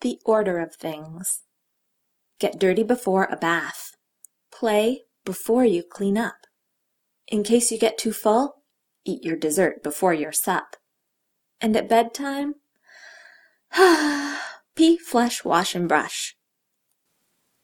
The order of things. Get dirty before a bath. Play before you clean up. In case you get too full, eat your dessert before your sup. And at bedtime, pee, flush, wash, and brush.